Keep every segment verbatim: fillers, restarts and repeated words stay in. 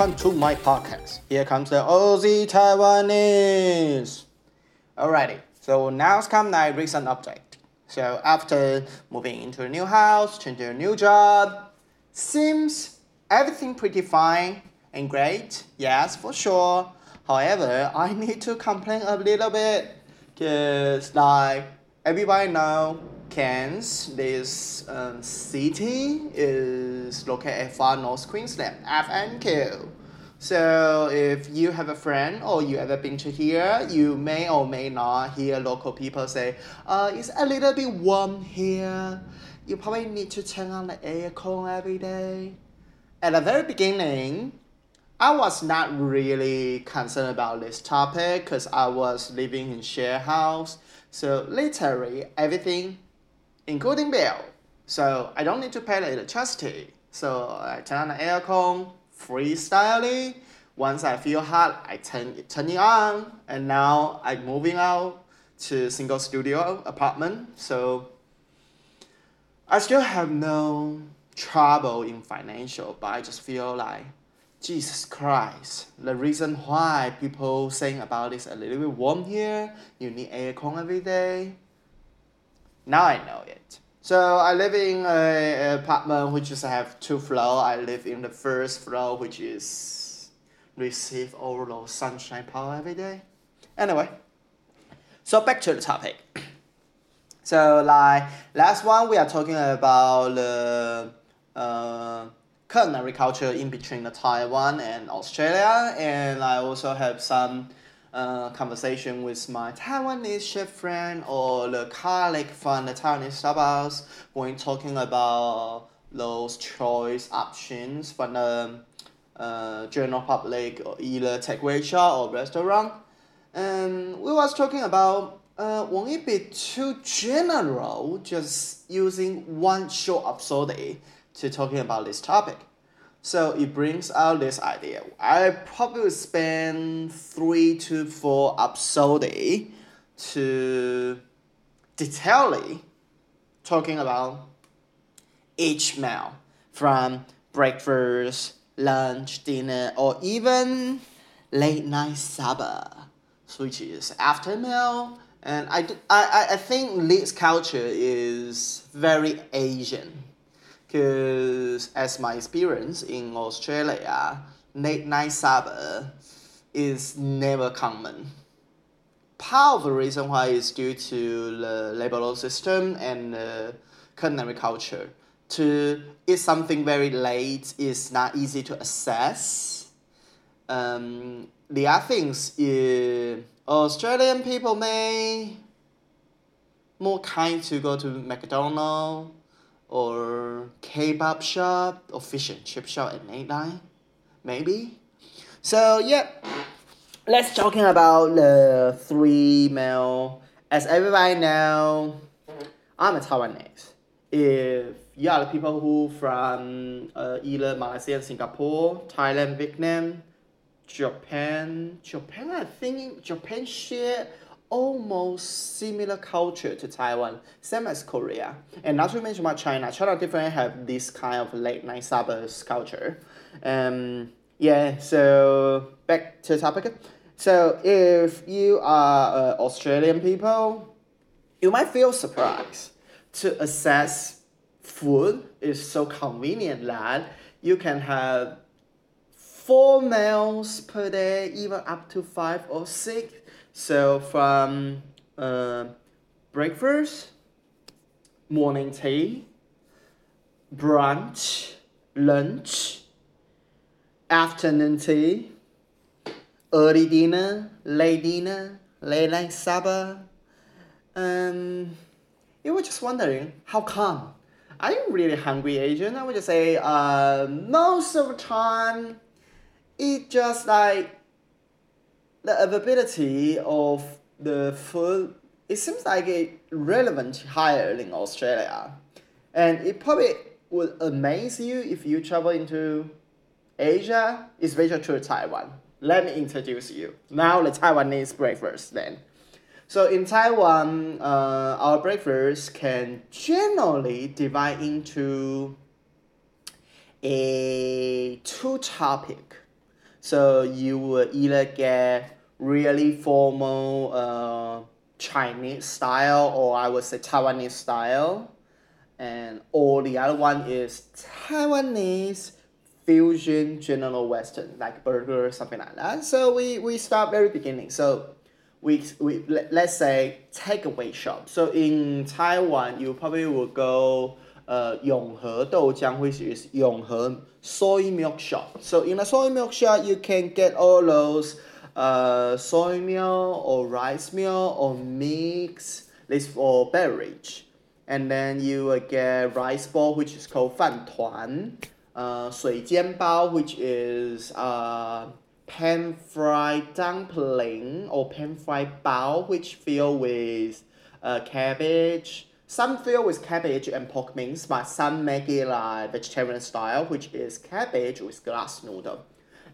welcome to my podcast. Here comes the Aussie Taiwanese. Alrighty, so now's come my recent update. So after moving into a new house, changing a new job, seems everything pretty fine and great. Yes, for sure. However, I need to complain a little bit, cause like everybody know, Cairns, this um, city, is located at far north Queensland, F N Q. So if you have a friend or you ever been to here, you may or may not hear local people say, uh, it's a little bit warm here. You probably need to turn on the aircon every day. At the very beginning, I was not really concerned about this topic because I was living in share house. So literally everything, including bill. So I don't need to pay the electricity. So I turn on the aircon freestyling. Once I feel hot, I turn it, turn it on. And now I'm moving out to single studio apartment. So I still have no trouble in financial, but I just feel like, Jesus Christ, the reason why people saying about it's a little bit warm here, you need aircon every day. Now I know it. So I live in an apartment which is have two floors. I live in the first floor, which is receive overall sunshine power every day. Anyway, so back to the topic. So like last one, we are talking about the uh, culinary culture in between the Taiwan and Australia, and I also have some Uh, conversation with my Taiwanese chef friend or the colleague from the Taiwanese Starbucks when talking about those choice options from the uh, general public or either takeaway shop or restaurant. And we was talking about uh, won't it be too general just using one short episode to talking about this topic. So it brings out this idea. I probably will spend three to four episodes to detailedly talking about each meal from breakfast, lunch, dinner, or even late night supper, which is after meal. And I, I, I think this culture is very Asian. Because as my experience in Australia, late night supper is never common. Part of the reason why is due to the labour law system and the culinary culture. To eat something very late is not easy to access. Um, the other things is Australian people may more kind to go to McDonald's or kebab shop, or fish and chip shop at night, maybe. So yeah, let's talking about the three meal. As everybody know, I'm a Taiwanese. If you are the people who from uh, either Malaysia, Singapore, Thailand, Vietnam, Japan, Japan, I think Japan share almost similar culture to Taiwan, same as Korea. And not to mention about China. China definitely have this kind of late night suburbs culture. Um, yeah, so back to the topic. So if you are uh, Australian people, you might feel surprised to access food is so convenient that you can have four meals per day, even up to five or six. So from uh, breakfast, morning tea, brunch, lunch, afternoon tea, early dinner, late dinner, late night supper. Um, you were just wondering, how come? Are you really hungry, Asian? I would just say uh, most of the time, it just like, the availability of the food, it seems like it's relevant higher in Australia. And it probably would amaze you if you travel into Asia, especially to Taiwan. Let me introduce you. Now the Taiwanese breakfast then. So in Taiwan, uh, our breakfast can generally divide into a two topic. So you would either get really formal uh, Chinese style, or I would say Taiwanese style. And or the other one is Taiwanese fusion general Western, like burger or something like that. So we, we start very beginning. So we, we let, let's say takeaway shop. So in Taiwan, you probably will go uh,永和 豆漿, which is Yonghe soy milk shop. So in a soy milk shop, you can get all those uh, soy milk or rice milk or mix, this for beverage. And then you will get rice bowl, which is called Fan Tuan, uh, 水煎包, which is uh, pan-fried dumpling or pan-fried bao, which filled with uh, cabbage. Some fill with cabbage and pork mince, but some make it like vegetarian style, which is cabbage with glass noodle.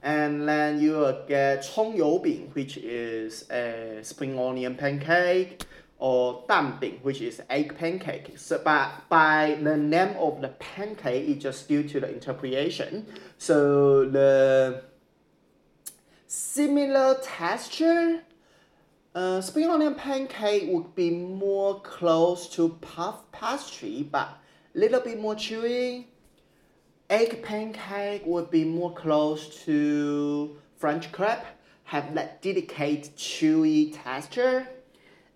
And then you will get chong you bing, which is a spring onion pancake, or dan bing, which is egg pancake. So by, by the name of the pancake, it's just due to the interpretation. So the similar texture, uh, spring onion pancake would be more close to puff pastry, but a little bit more chewy. Egg pancake would be more close to French crepe, have that delicate chewy texture.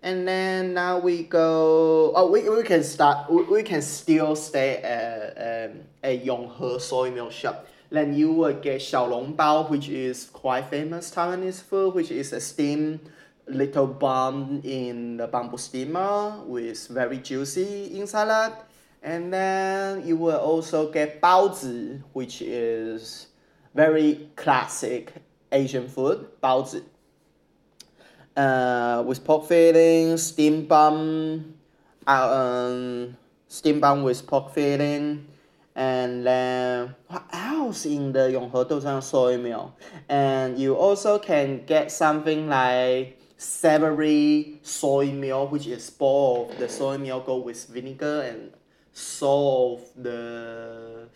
And then now we go, oh, we, we can start, we, we can still stay at, um, at Yonghe soy milk shop. Then you will get xiaolongbao, which is quite famous Taiwanese food, which is a steamed little bun in the bamboo steamer with very juicy inside. And then you will also get baozi, which is very classic Asian food, baozi. Uh, with pork filling, steam bun, uh, um, steam bun with pork filling, and then what else in the Yonghe Doujiang soy milk? And you also can get something like savory soy milk, which is boiled. The soy milk go with vinegar and salt, the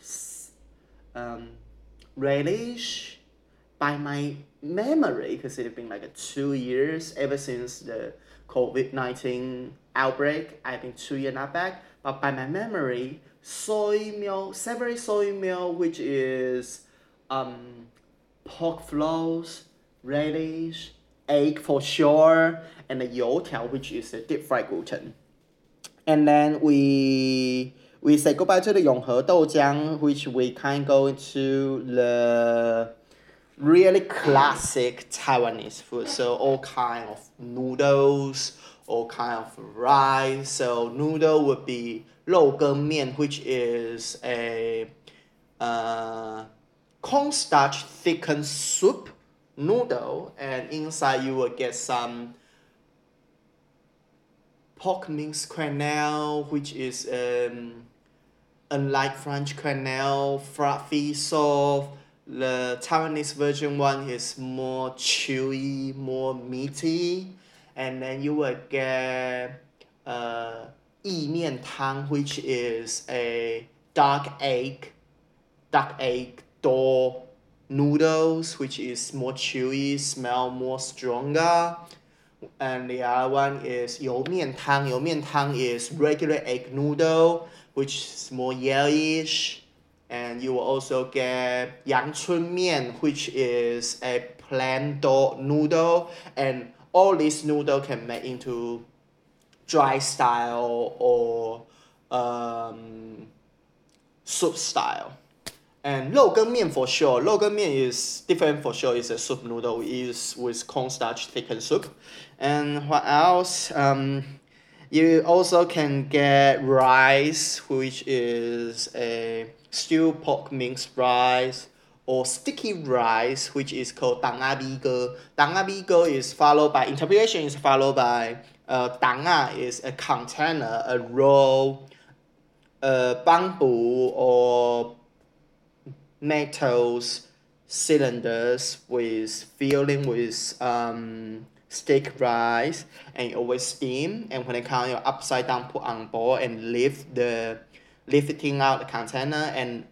um, relish. By my memory, because it's been like two years ever since the COVID nineteen outbreak, I think two years not back, but by my memory, soy milk, savory soy milk, which is um, pork floss, radish, egg for sure, and the yotiao, which is the deep fried gluten. And then we we say goodbye to the Yonghe Doujiang, which we kind of go into the really classic Taiwanese food, so all kind of noodles, all kind of rice. So noodle would be 肉羹面, which is a uh, cornstarch thickened soup noodle, and inside you will get some pork mince quenelle, which is um, unlike French quenelle, fluffy soft. The Taiwanese version one is more chewy, more meaty. And then you will get uh, yi nian tang, which is a dark egg, dark egg dough noodles, which is more chewy, smell more stronger. And the other one is 油面湯. 油面湯 is regular egg noodle, which is more yellowish. And you will also get 羊春面, which is a plain dough noodle. And all these noodle can make into dry style or um, soup style. And 肉羹面 for sure. 肉羹面 is different for sure. It's a soup noodle. It is with cornstarch thickened soup. And what else? Um, you also can get rice, which is a stewed pork minced rice or sticky rice, which is called Dan Amigo. Dan Amigo is followed by interpretation is followed by uh danga is a container, a roll, a bamboo or metals cylinders with filling with um stick rice, and you always steam, and when it comes you upside down put on board and lift the lifting out the container and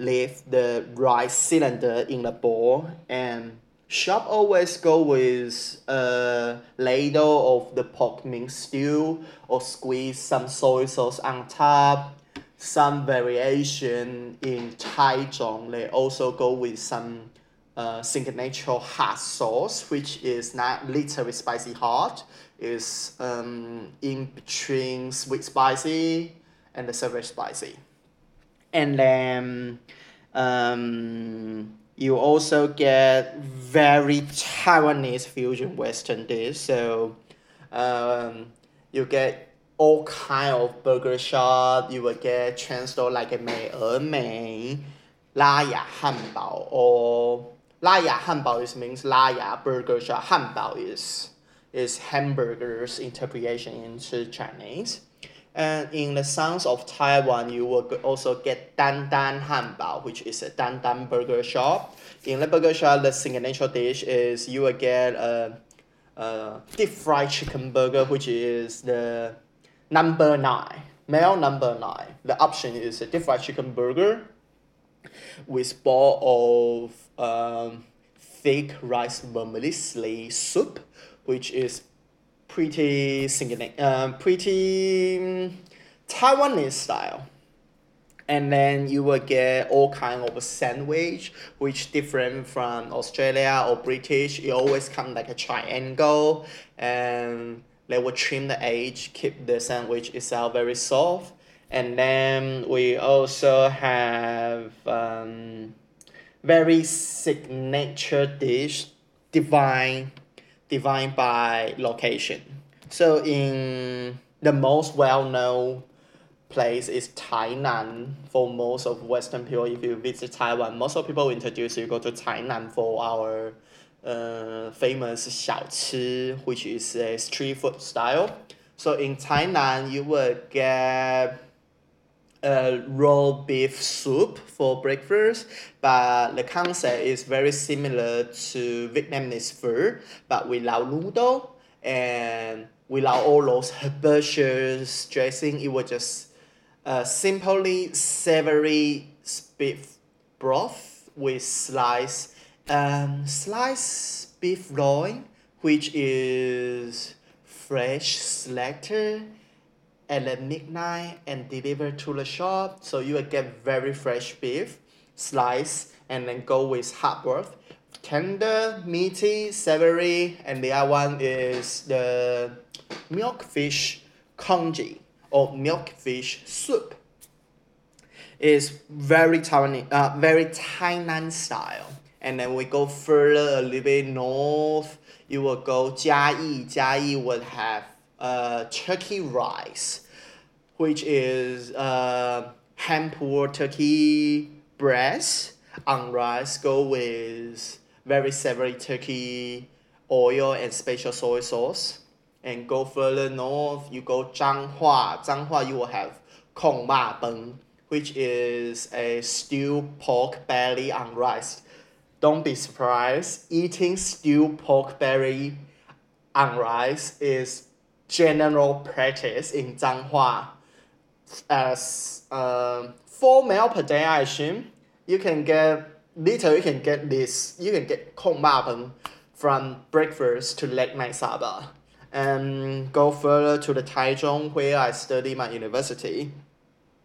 leave the rice cylinder in the bowl, and shop always go with a ladle of the pork mince stew or squeeze some soy sauce on top. Some variation in Taichung, they also go with some uh, signature hot sauce, which is not literally spicy hot. It's um, in between sweet spicy and the savoury spicy. And then um, you also get very Taiwanese fusion Western dish. So um, you get all kind of burger shop. You will get chain store like a Meierme, Laya Hanbao, or Laya Hanbao is means Laya burger shop. Hanbao is is hamburgers interpretation into Chinese. And in the south of Taiwan, you will also get Dan Dan Hanbao, which is a Dan Dan burger shop. In the burger shop, the signature dish is you will get a, a deep fried chicken burger, which is the number nine, meal number nine. The option is a deep fried chicken burger with bowl of um, thick rice vermicelli soup, which is pretty signature, um, pretty Taiwanese style. And then you will get all kind of sandwich, which different from Australia or British. It always come like a triangle, and they will trim the edge, keep the sandwich itself very soft. And then we also have um, very signature dish, divine Divine by location. So in the most well-known place is Tainan for most of Western people. If you visit Taiwan, most of people introduce you go to Tainan for our uh, famous 小吃, which is a street food style. So in Tainan, you will get a raw beef soup for breakfast, but the concept is very similar to Vietnamese food, but without noodle and without all those herbaceous dressing. It was just uh, simply savory beef broth with sliced um, sliced beef loin, which is fresh selected at the midnight and deliver to the shop. So you will get very fresh beef, slice, and then go with hot broth. Tender, meaty, savory, and the other one is the milk fish congee or milk fish soup. It's very Taiwanese, uh, very Tainan style. And then we go further a little bit north, you will go Jiayi. Jiayi will have Uh, turkey rice, which is uh, hand-poured turkey breast on rice, go with very savory turkey oil and special soy sauce. And go further north, you go Zhanghua. Zhanghua, you will have Kongma beng, which is a stewed pork belly on rice. Don't be surprised, eating stewed pork belly on rice is general practice in Zhanghua. As uh, four meal per day, I assume, you can get, later you can get this, you can get Kongma beng from breakfast to late night supper. And go further to the Taichung, where I study my university.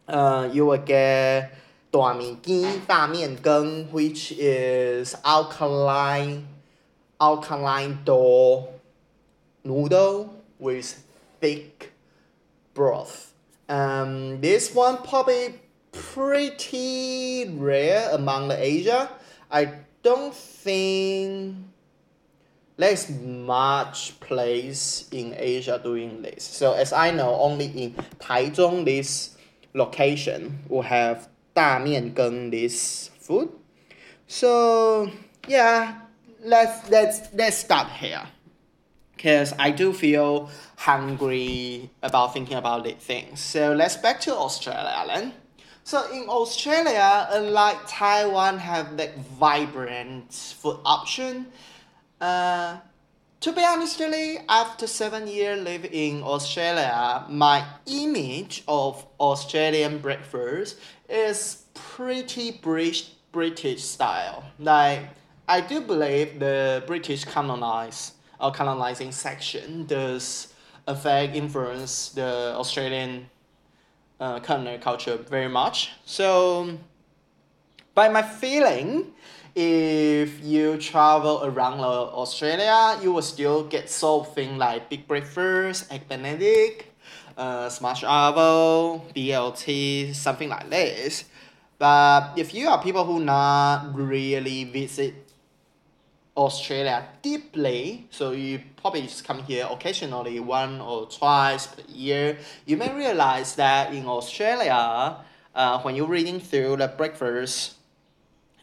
Uh, you will get dan bing, which is alkaline, alkaline dough noodle with thick broth. Um, this one probably pretty rare among the Asia. I don't think there's much place in Asia doing this. So as I know, only in Taichung, this location will have 大面羹, this food. So yeah, let's let's let's stop here, because I do feel hungry about thinking about these things. So let's back to Australia then. So in Australia, unlike Taiwan have that vibrant food option. Uh, to be honest, really, after seven years living in Australia, my image of Australian breakfast is pretty British British style. Like I do believe the British colonized or colonizing section does affect influence the Australian uh, culinary culture very much. So by my feeling, if you travel around Australia, you will still get sold things like Big Breakfast, Egg Benedict, uh, Smash Avo, B L T, something like this. But if you are people who not really visit Australia deeply, so you probably just come here occasionally one or twice per year, you may realize that in Australia, uh, when you're reading through the breakfast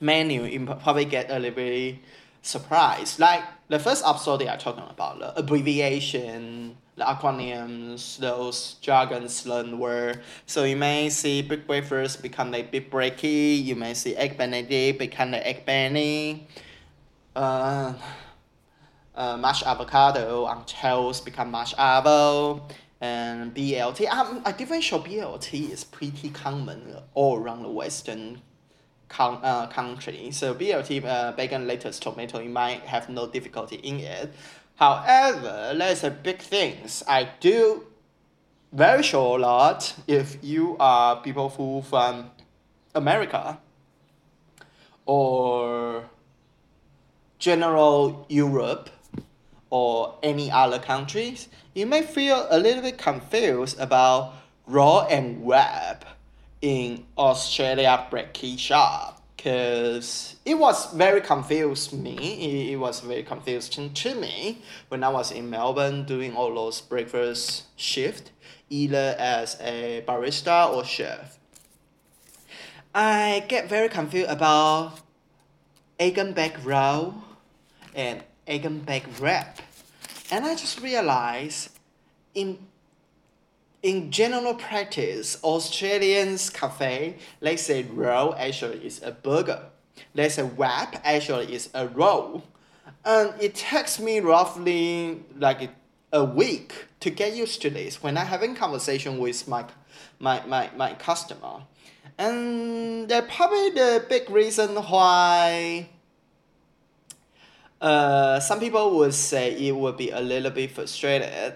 menu, you probably get a little bit surprised. Like the first episode they are talking about the abbreviation, the acronyms, those jargon slang word. So you may see Big Breakfast become the Big Breaky, you may see Egg Benedict become the Egg Benny, uh, uh, mashed avocado on toast become mashed avo, and B L T. I'm, I'm even sure B L T is pretty common all around the Western Uh, country. So B L T, uh, bacon, lettuce, tomato, you might have no difficulty in it. However, there's a big thing. I do very sure a lot if you are people who from America or general Europe or any other countries, you may feel a little bit confused about ROLL and WRAP in Australia breaky shop, because it was very confused me. It, it was very confusing to me when I was in Melbourne doing all those breakfast shift, either as a barista or chef. I get very confused about egg and bag roll and egg and bag wrap, and I just realized in In general practice, Australians' cafe, let's say roll actually is a burger. Let's say wrap actually is a roll. And it takes me roughly like a week to get used to this when I'm having conversation with my, my, my, my customer. And that's probably the big reason why uh, some people would say it would be a little bit frustrated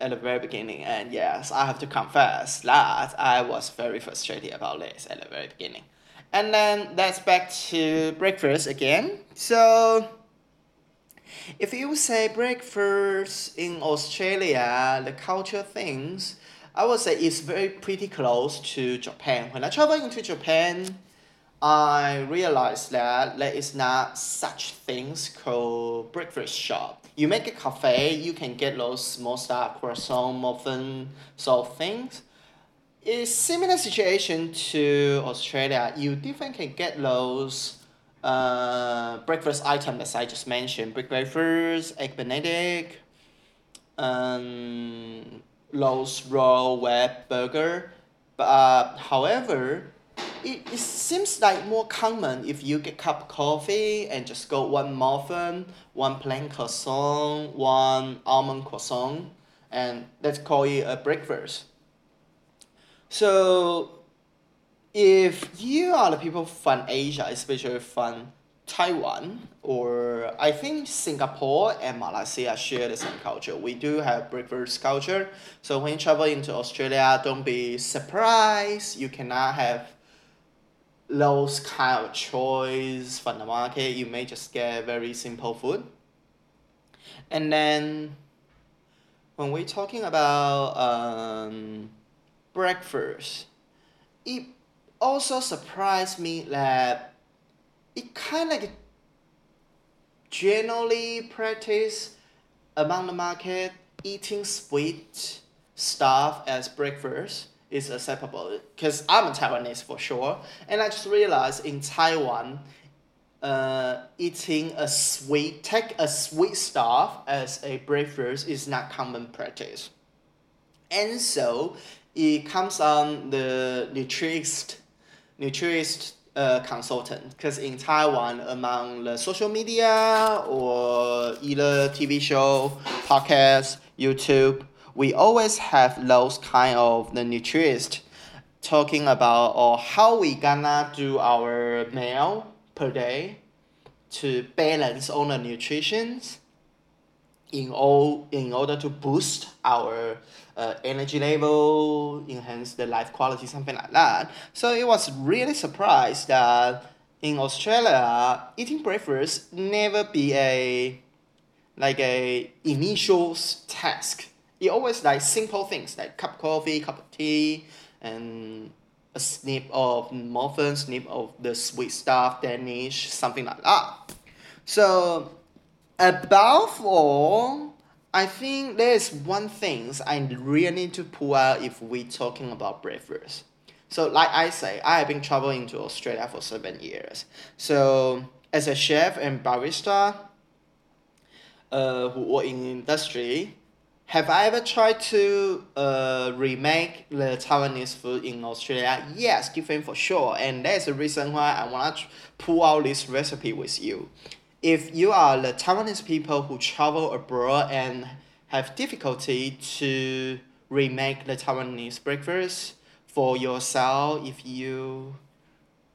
at the very beginning. And yes, I have to confess that I was very frustrated about this at the very beginning. And then that's back to breakfast again. So if you say breakfast in Australia, the culture things, I would say it's very pretty close to Japan. When I travel into Japan, I realized that there is not such things called breakfast shop. You make a cafe, you can get those small stuff, croissant, muffin, sort of things. It's similar situation to Australia. You different can get those uh, breakfast items as I just mentioned. Big breakfast, egg benedict, um, those roll, wrap, burger. But uh, however, It, it seems like more common if you get a cup of coffee and just go one muffin, one plain croissant, one almond croissant, and let's call it a breakfast. So if you are the people from Asia, especially from Taiwan, or I think Singapore and Malaysia share the same culture. We do have breakfast culture. So when you travel into Australia, don't be surprised. You cannot have those kind of choice from the market. You may just get very simple food. And then when we're talking about um, breakfast, it also surprised me that it kind of like generally practice among the market eating sweet stuff as breakfast is acceptable, because I'm a Taiwanese for sure, and I just realized in Taiwan, uh, eating a sweet, take a sweet stuff as a breakfast is not common practice, and so it comes on the nutritionist, nutritionist uh, consultant, because in Taiwan, among the social media or either T V show, podcast, YouTube, we always have those kind of the nutritionist talking about or how we gonna do our meal per day to balance all the nutritions in all in order to boost our uh, energy level, enhance the life quality, something like that. So it was really surprised that in Australia, eating breakfast never be a like a initial task. It always like simple things like cup of coffee, cup of tea, and a snip of muffin, snip of the sweet stuff, Danish, something like that. So above all, I think there's one thing I really need to pull out if we're talking about breakfast. So like I say, I have been traveling to Australia for seven years. So as a chef and barista uh, who work in industry, have I ever tried to uh, remake the Taiwanese food in Australia? Yes, different for sure. And that's the reason why I want to pull out this recipe with you. If you are the Taiwanese people who travel abroad and have difficulty to remake the Taiwanese breakfast for yourself, if you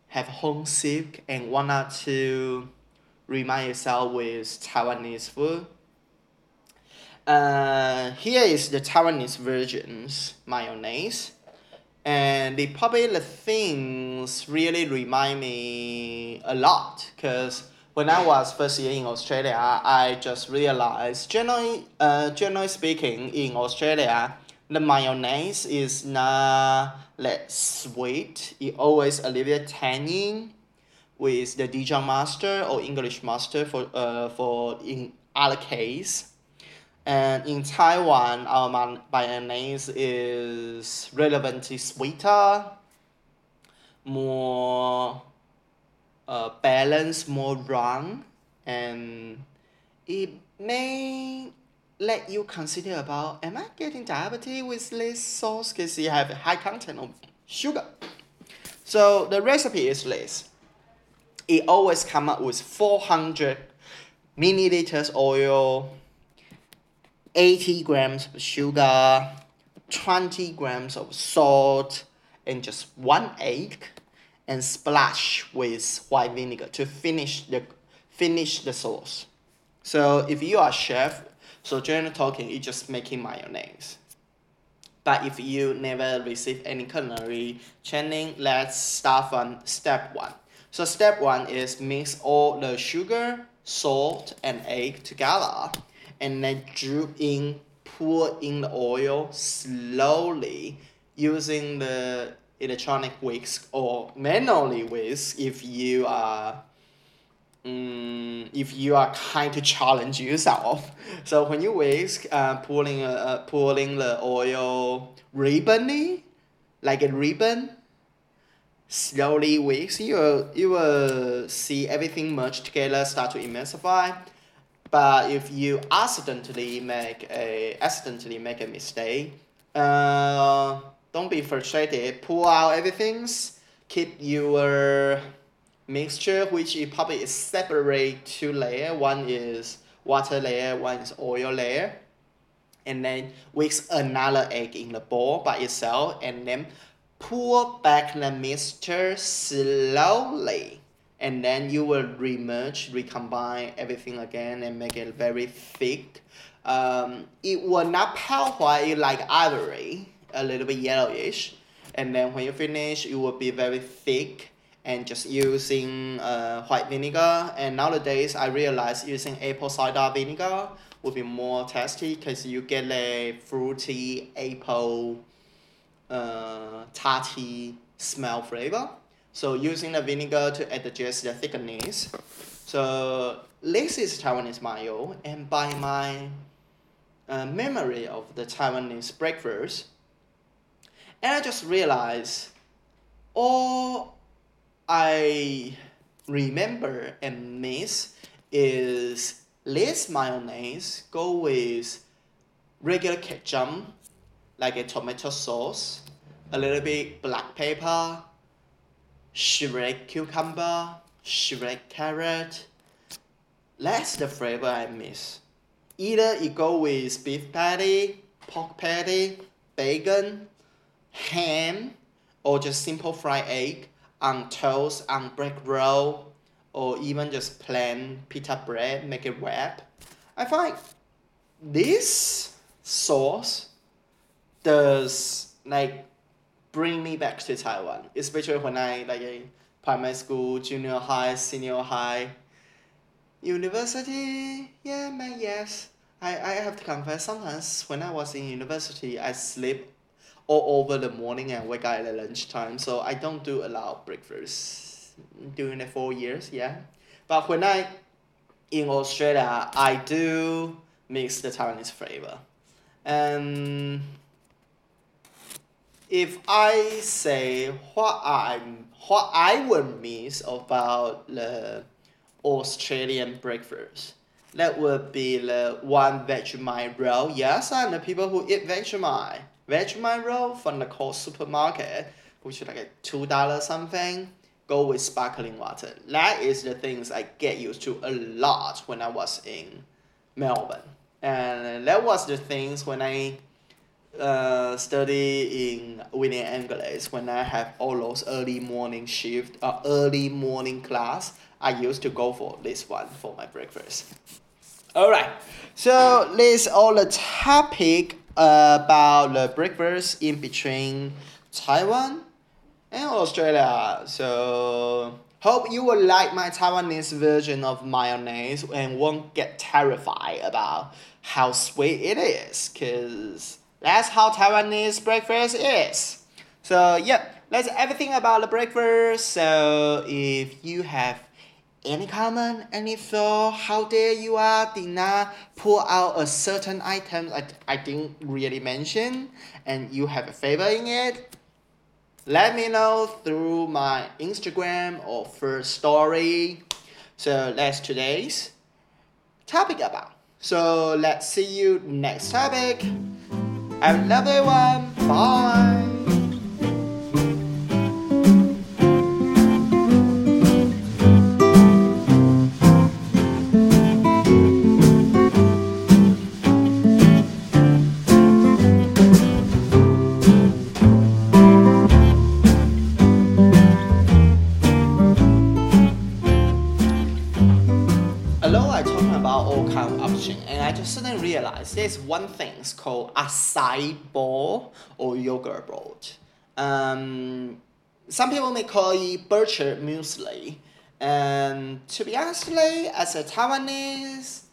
have homesick and want to remind yourself with Taiwanese food, Uh, here is the Taiwanese version's mayonnaise, and the popular things really remind me a lot, because when I was first year in Australia, I just realized generally, uh, generally speaking, in Australia, the mayonnaise is not that sweet. It always a little bit tangy with the Dijon mustard or English mustard for uh for in other case. And in Taiwan, our mayonnaise is relevantly sweeter, more uh, balanced, more round, and it may let you consider about, am I getting diabetes with this sauce because you have high content of sugar? So the recipe is this. It always comes up with four hundred milliliters oil, eighty grams of sugar, twenty grams of salt, and just one egg, and splash with white vinegar to finish the finish the sauce. So if you are a chef, so generally talking, you're just making mayonnaise. But if you never receive any culinary training, let's start from step one. So step one is mix all the sugar, salt, and egg together, and then drip in, pour in the oil slowly using the electronic whisk or manually whisk if you are um, if you are kind to challenge yourself. So when you whisk, uh, pouring uh, pouring the oil ribbonly, like a ribbon, slowly whisk, you will, you will see everything merged together, start to emulsify. But if you accidentally make a accidentally make a mistake, uh, don't be frustrated. Pull out everything. Keep your mixture, which it probably is separate two layers. One is water layer, one is oil layer, and then whisk another egg in the bowl by itself, and then pull back the mixture slowly. And then you will remerge, recombine everything again and make it very thick. Um, it will not pale white, like ivory, a little bit yellowish. And then when you finish, it will be very thick and just using uh, white vinegar. And nowadays, I realized using apple cider vinegar would be more tasty because you get a fruity apple uh, tarty smell flavor. So using the vinegar to adjust the thickness. So this is Taiwanese mayo, and by my uh, memory of the Taiwanese breakfast, and I just realized all I remember and miss is this mayonnaise go with regular ketchup, like a tomato sauce, a little bit black pepper, shred cucumber, shred carrot. That's the flavor I miss. Either it go with beef patty, pork patty, bacon, ham, or just simple fried egg on toast, on bread roll, or even just plain pita bread, make it wrap. I find this sauce does like bring me back to Taiwan, especially when I like in primary school, junior high, senior high, university. Yeah, man, yes. I, I have to confess, sometimes when I was in university, I sleep all over the morning and wake up at lunchtime. So I don't do allow breakfast during the four years, yeah. But when I in Australia, I do mix the Taiwanese flavor. And if I say what I'm what I would miss about the Australian breakfast, that would be the one Vegemite roll. Yes, and the people who eat Vegemite. Vegemite roll from the Coles supermarket, which is like a two dollars something, go with sparkling water. That is the things I get used to a lot when I was in Melbourne. And that was the things when I uh, study in William English, when I have all those early morning shift, uh, early morning class, I used to go for this one for my breakfast. Alright, so this is all the topic about the breakfast in between Taiwan and Australia. So hope you will like my Taiwanese version of mayonnaise and won't get terrified about how sweet it is, because that's how Taiwanese breakfast is. So yeah, that's everything about the breakfast. So if you have any comment, any thought, how dare you are, did not pull out a certain item I, I didn't really mention, and you have a favor in it, let me know through my Instagram or first story. So that's today's topic about. So let's see you next topic. Have a lovely one. Bye. There's one thing called acai bowl or yogurt bowl. Um, some people may call it butcher muesli. And to be honest, as a Taiwanese,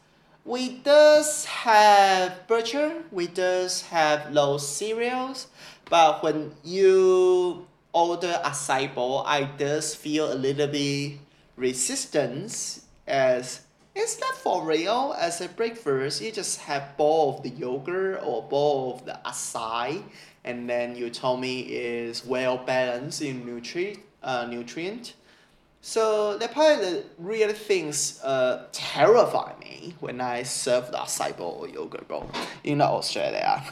we does have butcher, we does have those cereals. But when you order acai bowl, I does feel a little bit resistance, as it's not for real. As a breakfast, you just have bowl of the yogurt or bowl of the acai, and then you told me is well balanced in nutri- uh, nutrient. So that part of the real things uh, terrify me when I serve the acai bowl or yogurt bowl in Australia.